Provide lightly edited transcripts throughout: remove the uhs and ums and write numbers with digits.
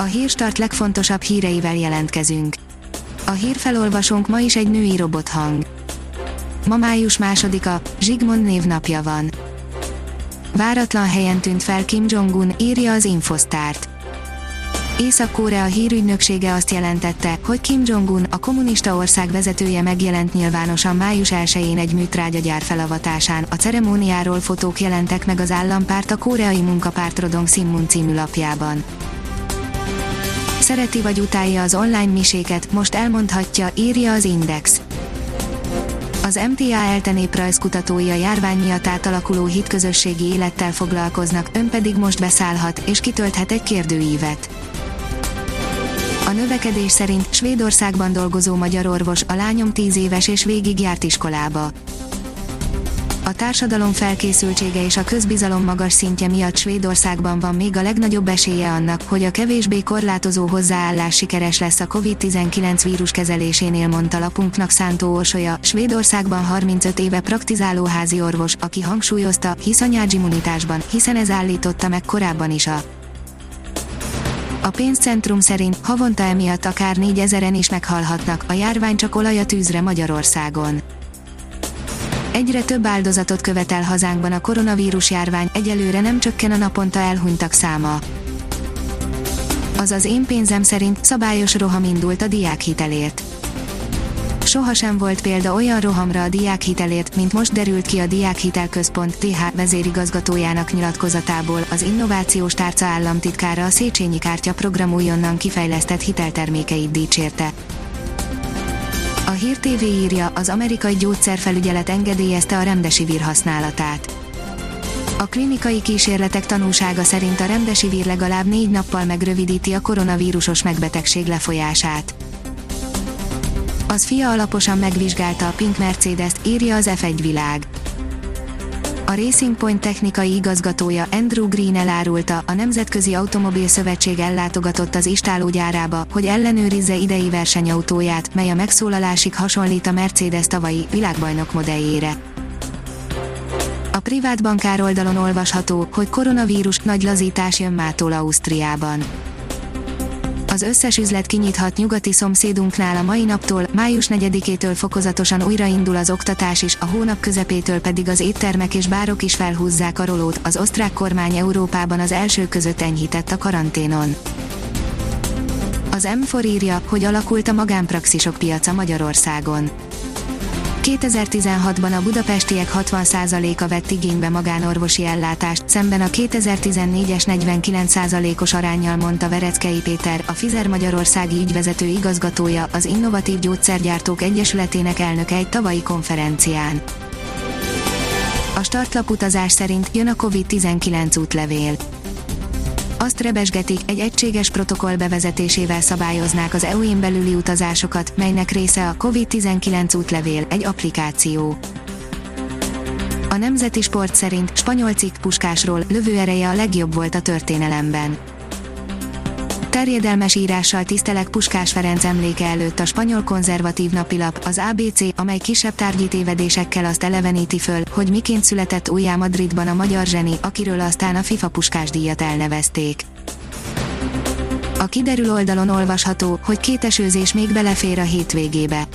A Hírstart legfontosabb híreivel jelentkezünk. A hírfelolvasónk ma is egy női robothang. Ma május 2-a, Zsigmond névnapja van. Váratlan helyen tűnt fel Kim Jong-un, írja az InfoStart. Észak-Korea hírügynöksége azt jelentette, hogy Kim Jong-un, a kommunista ország vezetője megjelent nyilvánosan május 1-én egy műtrágyagyár felavatásán. A ceremóniáról fotók jelentek meg az állampárt a koreai munkapárt Rodong Sinmun című lapjában. Szereti vagy utálja az online miséket, most elmondhatja, írja az Index. Az MTA ELTE néprajzkutatói a járvány miatt átalakuló hitközösségi élettel foglalkoznak, ön pedig most beszállhat és kitölthet egy kérdőívet. A növekedés szerint Svédországban dolgozó magyar orvos, a lányom 10 éves és végig járt iskolába. A társadalom felkészültsége és a közbizalom magas szintje miatt Svédországban van még a legnagyobb esélye annak, hogy a kevésbé korlátozó hozzáállás sikeres lesz a COVID-19 vírus kezelésénél, mondta lapunknak Szántó Orsolya, Svédországban 35 éve praktizáló házi orvos, aki hangsúlyozta, hisz a nyádzsimmunitásban, hiszen ez állította meg korábban is a. A pénzcentrum szerint havonta emiatt akár 4000-en is meghalhatnak, a járvány csak olaj a tűzre Magyarországon. Egyre több áldozatot követel hazánkban a koronavírus járvány, egyelőre nem csökken a naponta elhunytak száma. Az az én pénzem szerint szabályos roham indult a diákhitelért. Sohasem volt példa olyan rohamra a diákhitelért, mint most, derült ki a Diákhitelközpont TH vezérigazgatójának nyilatkozatából. Az Innovációs Tárca államtitkára a Széchenyi Kártya program újonnan kifejlesztett hiteltermékeit dicsérte. A Hír TV írja, az amerikai gyógyszerfelügyelet engedélyezte a remdesivir használatát. A klinikai kísérletek tanúsága szerint a remdesivir legalább 4 nappal megrövidíti a koronavírusos megbetegség lefolyását. Az FIA alaposan megvizsgálta a Pink Mercedest, írja az F1 Világ. A Racing Point technikai igazgatója, Andrew Green elárulta, a Nemzetközi Automobilszövetség ellátogatott az istálógyárába, hogy ellenőrizze idei versenyautóját, mely a megszólalásig hasonlít a Mercedes tavalyi világbajnok modelljére. A privát bankár oldalon olvasható, hogy koronavírus, nagy lazítás jön mától Ausztriában. Az összes üzlet kinyithat nyugati szomszédunknál a mai naptól, május 4-től fokozatosan újraindul az oktatás is, a hónap közepétől pedig az éttermek és bárok is felhúzzák a rolót, az osztrák kormány Európában az első között enyhített a karanténon. Az M4 írja, hogy alakult a magánpraxisok piaca Magyarországon. 2016-ban a budapestiek 60%-a vett igénybe magánorvosi ellátást, szemben a 2014-es 49%-os aránnyal, mondta Verecskei Péter, a Pfizer magyarországi ügyvezető igazgatója, az Innovatív Gyógyszergyártók Egyesületének elnöke egy tavalyi konferencián. A startlaputazás szerint jön a COVID-19 útlevél. Azt rebesgetik, egy egységes protokoll bevezetésével szabályoznák az EU-n belüli utazásokat, melynek része a COVID-19 útlevél, egy applikáció. A Nemzeti Sport szerint spanyol cikk Puskásról, lövőereje a legjobb volt a történelemben. Terjedelmes írással tiszteleg Puskás Ferenc emléke előtt a spanyol konzervatív napilap, az ABC, amely kisebb tárgyi tévedésekkel azt eleveníti föl, hogy miként született újjá Madridban a magyar zseni, akiről aztán a FIFA Puskás díjat elnevezték. A Kiderül oldalon olvasható, hogy két esőzés még belefér a hétvégébe.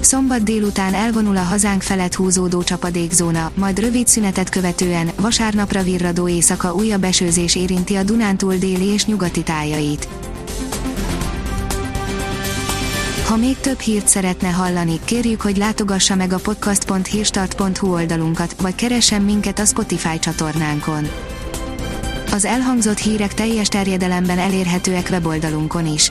Szombat délután elvonul a hazánk felett húzódó csapadékzóna, majd rövid szünetet követően vasárnapra virradó éjszaka újabb esőzés érinti a Dunántúl déli és nyugati tájait. Ha még több hírt szeretne hallani, kérjük, hogy látogassa meg a podcast.hírstart.hu oldalunkat, vagy keressen minket a Spotify csatornánkon. Az elhangzott hírek teljes terjedelemben elérhetőek weboldalunkon is.